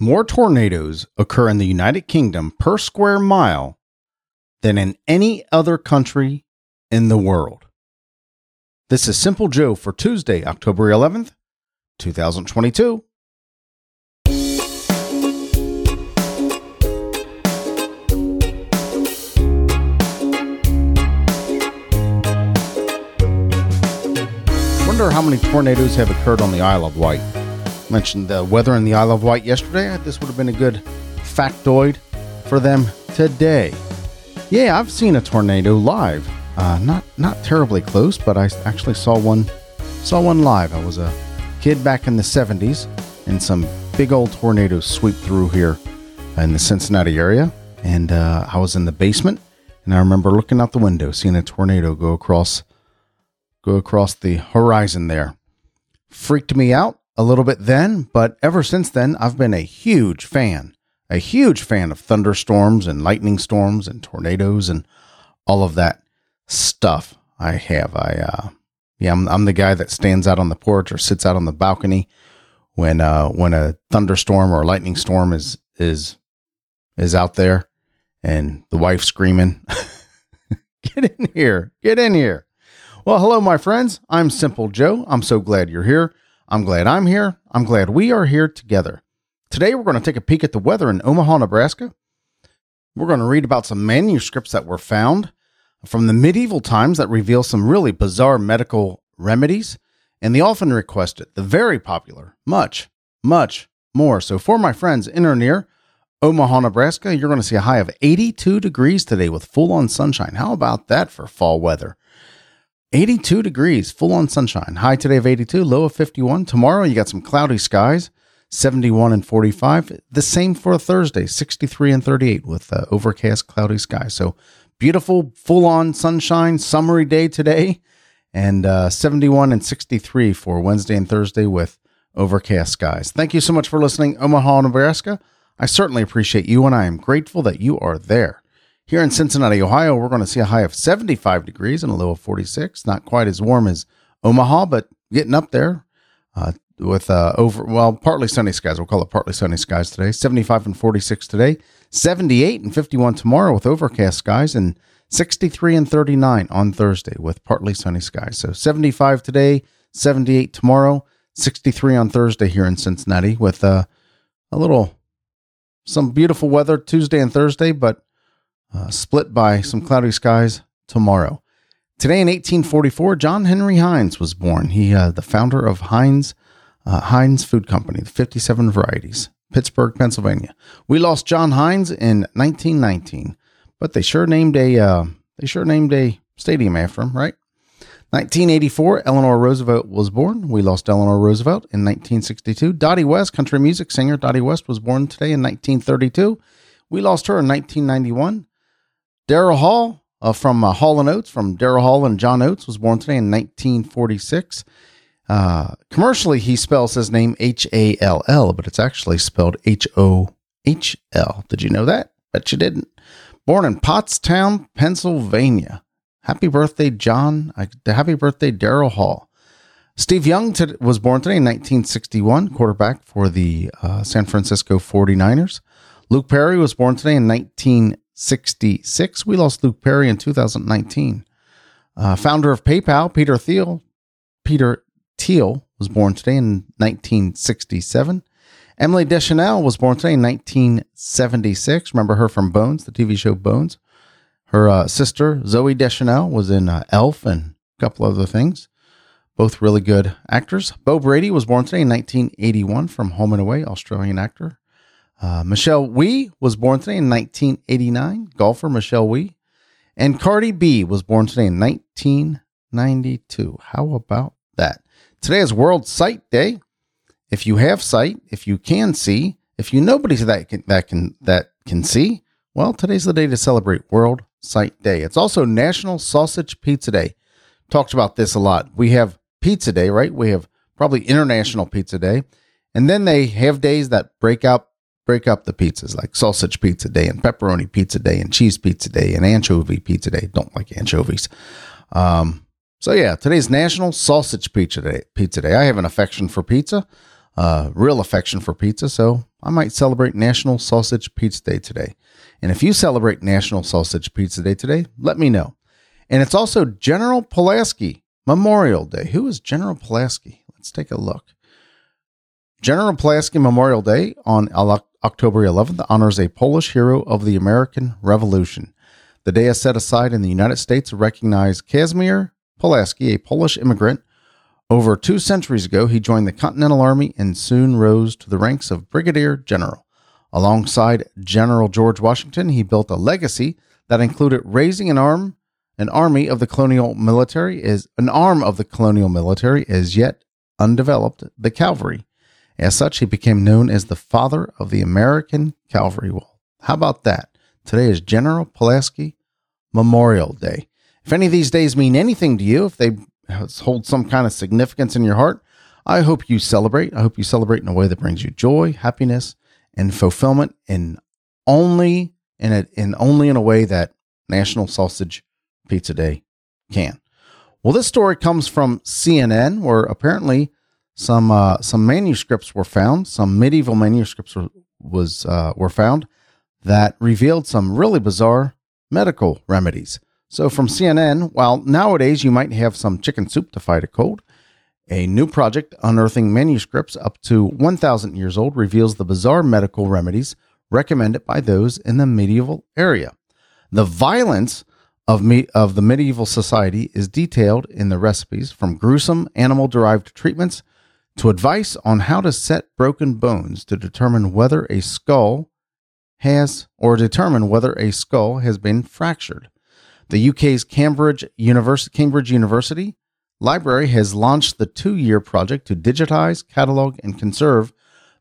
More tornadoes occur in the United Kingdom per square mile than in any other country in the world. This is Simple Joe for Tuesday, October 11th, 2022. Wonder how many tornadoes have occurred on the Isle of Wight. Mentioned the weather in the Isle of Wight yesterday. This would have been a good factoid for them today. Yeah, I've seen a tornado live. Not terribly close, but I actually saw one live. I was a kid back in the 70s, and some big old tornadoes sweep through here in the Cincinnati area. And I was in the basement, and I remember looking out the window, seeing a tornado go across the horizon there. Freaked me out a little bit then, but ever since then, I've been a huge fan of thunderstorms and lightning storms and tornadoes and all of that stuff. I'm the guy that stands out on the porch or sits out on the balcony when a thunderstorm or lightning storm is out there and the wife screaming, get in here. Well, hello, my friends. I'm Simple Joe. I'm so glad you're here. I'm glad I'm here. I'm glad we are here together. Today, we're going to take a peek at the weather in Omaha, Nebraska. We're going to read about some manuscripts that were found from the medieval times that reveal some really bizarre medical remedies and the often requested, the very popular, much, much more. So for my friends in or near Omaha, Nebraska, you're going to see a high of 82 degrees today with full-on sunshine. How about that for fall weather? 82 degrees, full-on sunshine. High today of 82, low of 51. Tomorrow, you got some cloudy skies, 71 and 45. The same for Thursday, 63 and 38 with overcast, cloudy skies. So beautiful, full-on sunshine, summery day today. And 71 and 63 for Wednesday and Thursday with overcast skies. Thank you so much for listening, Omaha, Nebraska. I certainly appreciate you, and I am grateful that you are there. Here in Cincinnati, Ohio, we're going to see a high of 75 degrees and a low of 46. Not quite as warm as Omaha, but getting up there with partly sunny skies. We'll call it partly sunny skies today. 75 and 46 today, 78 and 51 tomorrow with overcast skies, and 63 and 39 on Thursday with partly sunny skies. So 75 today, 78 tomorrow, 63 on Thursday here in Cincinnati with some beautiful weather Tuesday and Thursday, but split by some cloudy skies tomorrow. Today in 1844, John Henry Heinz was born. He, the founder of Heinz Food Company, the 57 varieties, Pittsburgh, Pennsylvania. We lost John Heinz in 1919, but they sure named a stadium after him, right? 1984, Eleanor Roosevelt was born. We lost Eleanor Roosevelt in 1962. Dottie West, country music singer Dottie West, was born today in 1932. We lost her in 1991. Daryl Hall from Hall & Oates, from Daryl Hall and John Oates, was born today in 1946. Commercially, he spells his name H-A-L-L, but it's actually spelled H-O-H-L. Did you know that? Bet you didn't. Born in Pottstown, Pennsylvania. Happy birthday, John. Happy birthday, Daryl Hall. Steve Young was born today in 1961, quarterback for the San Francisco 49ers. Luke Perry was born today in 1966. We lost Luke Perry in 2019. Founder of PayPal, Peter Thiel was born today in 1967. Emily Deschanel was born today in 1976. Remember her from Bones, the TV show Bones. Her sister, Zoe Deschanel, was in Elf and a couple other things. Both really good actors. Beau Brady was born today in 1981 from Home and Away, Australian actor. Michelle Wie was born today in 1989, golfer Michelle Wie. And Cardi B was born today in 1992. How about that? Today is World Sight Day. If you have sight, if you can see, if you know nobody that can see, well, today's the day to celebrate World Sight Day. It's also National Sausage Pizza Day. Talked about this a lot. We have Pizza Day, right? We have probably International Pizza Day. And then they have days that break up the pizzas, like Sausage Pizza Day and Pepperoni Pizza Day and Cheese Pizza Day and Anchovy Pizza Day. Don't like anchovies. So yeah, today's National Sausage Pizza Day. I have an affection for pizza. real affection for pizza, so I might celebrate National Sausage Pizza Day today. And if you celebrate National Sausage Pizza Day today, let me know. And it's also General Pulaski Memorial Day. Who is General Pulaski? Let's take a look. General Pulaski Memorial Day on October 11th honors a Polish hero of the American Revolution. The day is set aside in the United States to recognize Casimir Pulaski, a Polish immigrant. Over 2 centuries ago, he joined the Continental Army and soon rose to the ranks of Brigadier General. Alongside General George Washington, he built a legacy that included raising an arm of the colonial military as yet undeveloped, the cavalry. As such, he became known as the father of the American cavalry. Well, how about that? Today is General Pulaski Memorial Day. If any of these days mean anything to you, if they hold some kind of significance in your heart, I hope you celebrate. I hope you celebrate in a way that brings you joy, happiness, and fulfillment, and only in a way that National Sausage Pizza Day can. Well, this story comes from CNN, where apparently some manuscripts were found. Some medieval manuscripts were found that revealed some really bizarre medical remedies. So from CNN, while nowadays you might have some chicken soup to fight a cold, a new project unearthing manuscripts up to 1,000 years old reveals the bizarre medical remedies recommended by those in the medieval era. The violence of the medieval society is detailed in the recipes, from gruesome animal-derived treatments to advice on how to set broken bones to determine whether a skull has been fractured. The UK's Cambridge University Library has launched the 2-year project to digitize, catalog, and conserve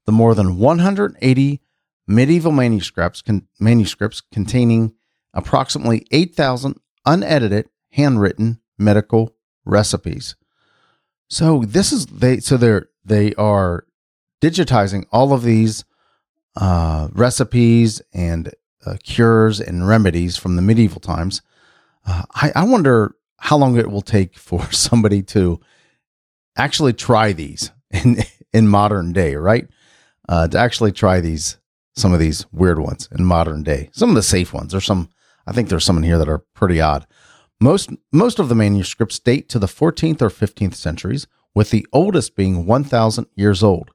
the more than 180 medieval manuscripts containing approximately 8,000 unedited, handwritten medical recipes. So they are digitizing all of these recipes and cures and remedies from the medieval times. I wonder how long it will take for somebody to actually try these in modern day, right? To actually try some of these weird ones in modern day. Some of the safe ones. I think there's some in here that are pretty odd. Most of the manuscripts date to the 14th or 15th centuries, with the oldest being 1,000 years old.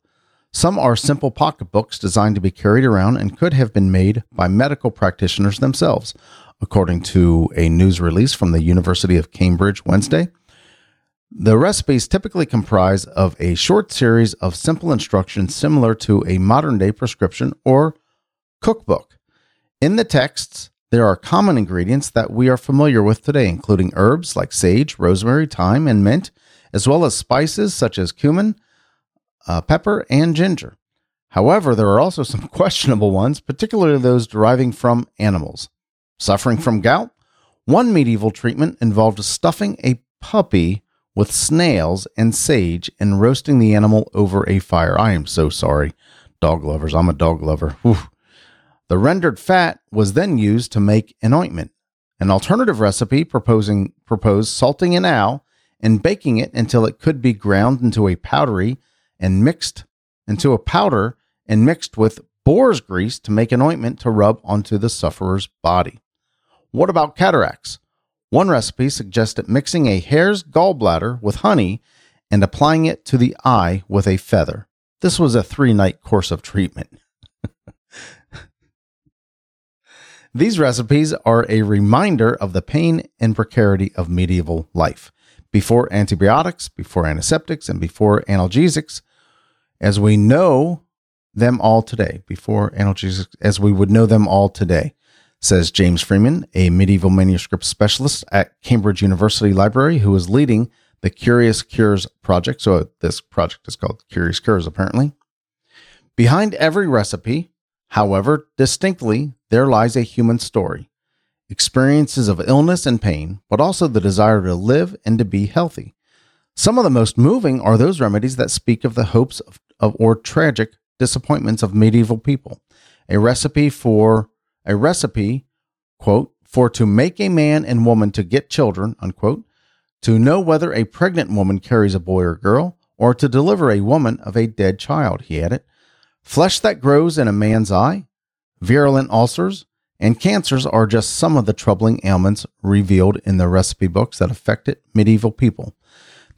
Some are simple pocketbooks designed to be carried around and could have been made by medical practitioners themselves. According to a news release from the University of Cambridge Wednesday, the recipes typically comprise of a short series of simple instructions similar to a modern-day prescription or cookbook. In the texts, there are common ingredients that we are familiar with today, including herbs like sage, rosemary, thyme, and mint, as well as spices such as cumin, pepper, and ginger. However, there are also some questionable ones, particularly those deriving from animals. Suffering from gout, one medieval treatment involved stuffing a puppy with snails and sage and roasting the animal over a fire. I am so sorry, dog lovers. I'm a dog lover. Whew. The rendered fat was then used to make an ointment. An alternative recipe proposed salting an owl and baking it until it could be ground into a powder and mixed with boar's grease to make an ointment to rub onto the sufferer's body. What about cataracts? One recipe suggested mixing a hare's gallbladder with honey and applying it to the eye with a feather. This was a 3-night course of treatment. These recipes are a reminder of the pain and precarity of medieval life. Before antibiotics, before antiseptics, and before analgesics, as we know them all today, says James Freeman, a medieval manuscript specialist at Cambridge University Library, who is leading the Curious Cures project. So this project is called Curious Cures, apparently. Behind every recipe, however, distinctly, there lies a human story, experiences of illness and pain, but also the desire to live and to be healthy. Some of the most moving are those remedies that speak of the hopes or tragic disappointments of medieval people. A recipe, quote, for to make a man and woman to get children, unquote, to know whether a pregnant woman carries a boy or girl, or to deliver a woman of a dead child, he added. Flesh that grows in a man's eye, virulent ulcers, and cancers are just some of the troubling ailments revealed in the recipe books that affected medieval people.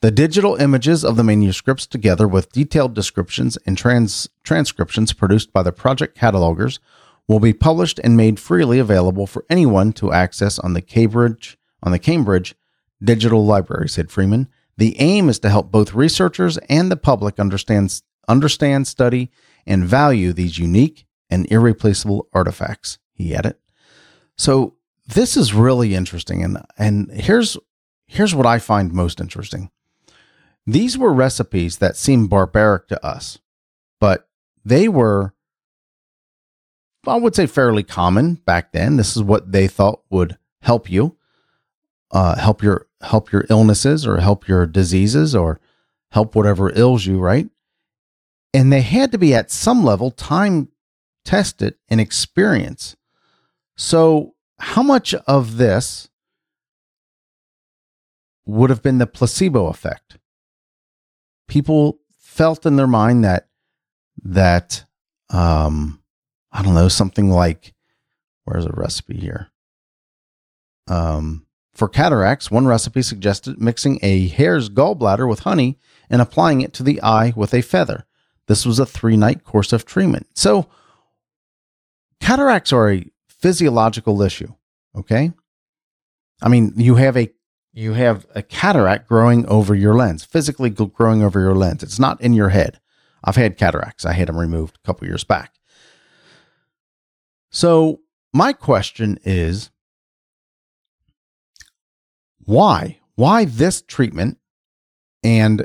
The digital images of the manuscripts, together with detailed descriptions and transcriptions produced by the project catalogers, will be published and made freely available for anyone to access on the Cambridge Digital Library, said Freeman. The aim is to help both researchers and the public understand, study, and value these unique and irreplaceable artifacts, he added. So this is really interesting, and here's what I find most interesting. These were recipes that seem barbaric to us, but they were, I would say, fairly common back then. This is what they thought would help you, help your illnesses or help your diseases or help whatever ails you, right? And they had to be at some level time-tested in experience. So how much of this would have been the placebo effect? People felt in their mind that I don't know, something like, where's a recipe here? For cataracts, one recipe suggested mixing a hare's gallbladder with honey and applying it to the eye with a feather. This was a 3-night course of treatment. So cataracts are a physiological issue. Okay. I mean, you have a cataract growing over your lens, physically growing over your lens. It's not in your head. I've had cataracts. I had them removed a couple years back. So my question is, why this treatment, and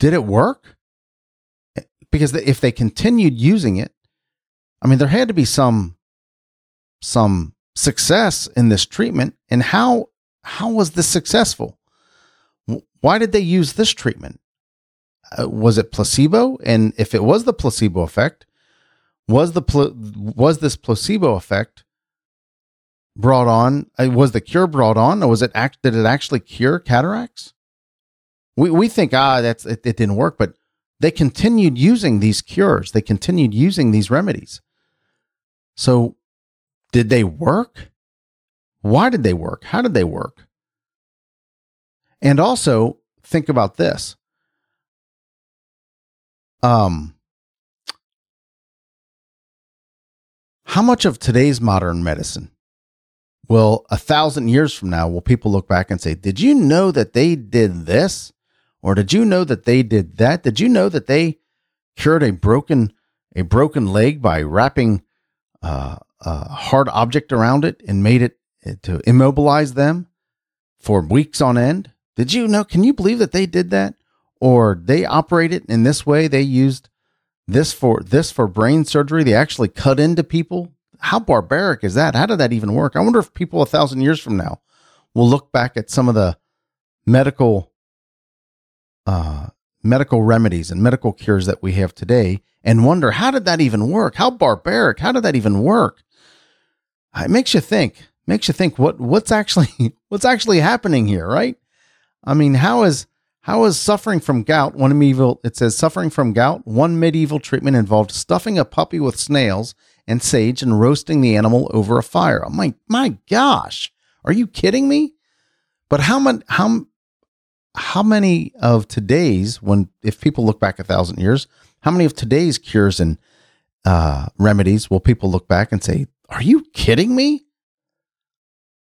did it work? Because if they continued using it, I mean, there had to be some success in this treatment. And how was this successful? Why did they use this treatment? Was it placebo? And if it was the placebo effect, was this placebo effect brought on? Was the cure brought on, or did it actually cure cataracts? We think it didn't work, but they continued using these cures. They continued using these remedies. So, did they work? Why did they work? How did they work? And also think about this. How much of today's modern medicine will 1,000 years from now, will people look back and say, did you know that they did this? Or did you know that they did that? Did you know that they cured a broken leg by wrapping a hard object around it and made it to immobilize them for weeks on end? Did you know? Can you believe that they did that? Or they operated in this way. They used this for brain surgery. They actually cut into people. How barbaric is that? How did that even work? I wonder if people 1,000 years from now will look back at some of the medical remedies and medical cures that we have today and wonder, how did that even work? How barbaric? How did that even work? It makes you think. Makes you think what's actually happening here, right? I mean, how is suffering from gout one medieval treatment involved stuffing a puppy with snails and sage and roasting the animal over a fire. I'm like, my gosh, are you kidding me? But how many of today's, if people look back 1,000 years, how many of today's cures and remedies will people look back and say, are you kidding me?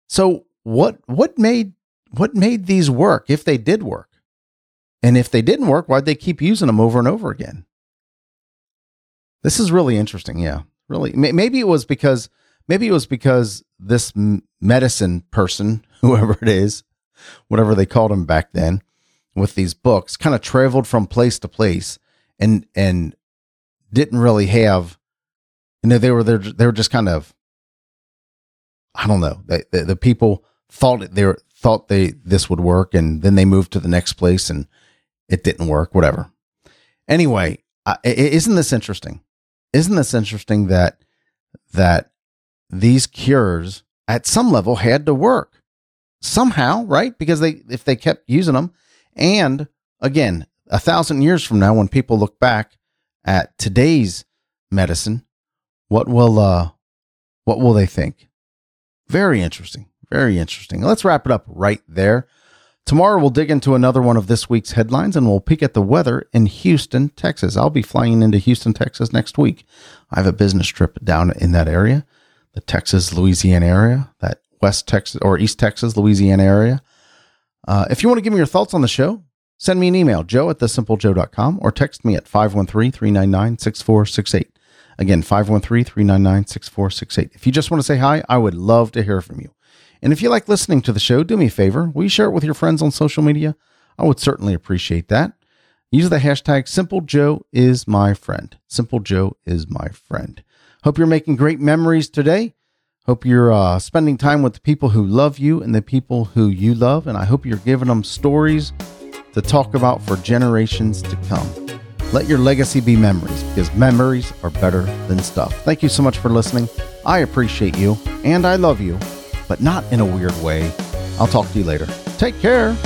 So what made these work, if they did work? And if they didn't work, why'd they keep using them over and over again? This is really interesting. Yeah, really. Maybe it was because this medicine person, whoever it is, whatever they called him back then, with these books, kind of traveled from place to place and didn't really have, you know, they were just kind of, I don't know. The people thought this would work, and then they moved to the next place and it didn't work. Whatever. Anyway, isn't this interesting? Isn't this interesting that these cures at some level had to work somehow, right? Because if they kept using them, and Again, 1,000 years from now, when people look back at today's medicine, what will they think? Very interesting. Very interesting. Let's wrap it up right there. Tomorrow we'll dig into another one of this week's headlines, and we'll peek at the weather in Houston, Texas. I'll be flying into Houston, Texas next week. I have a business trip down in that area, the Texas, Louisiana area, that West Texas or East Texas, Louisiana area. If you want to give me your thoughts on the show, send me an email, joe@thesimplejoe.com, or text me at 513-399-6468. Again, 513-399-6468. If you just want to say hi, I would love to hear from you. And if you like listening to the show, do me a favor. Will you share it with your friends on social media? I would certainly appreciate that. Use the hashtag #SimpleJoeIsMyFriend. #SimpleJoeIsMyFriend. Hope you're making great memories today. Hope you're spending time with the people who love you and the people who you love. And I hope you're giving them stories to talk about for generations to come. Let your legacy be memories, because memories are better than stuff. Thank you so much for listening. I appreciate you, and I love you, but not in a weird way. I'll talk to you later. Take care.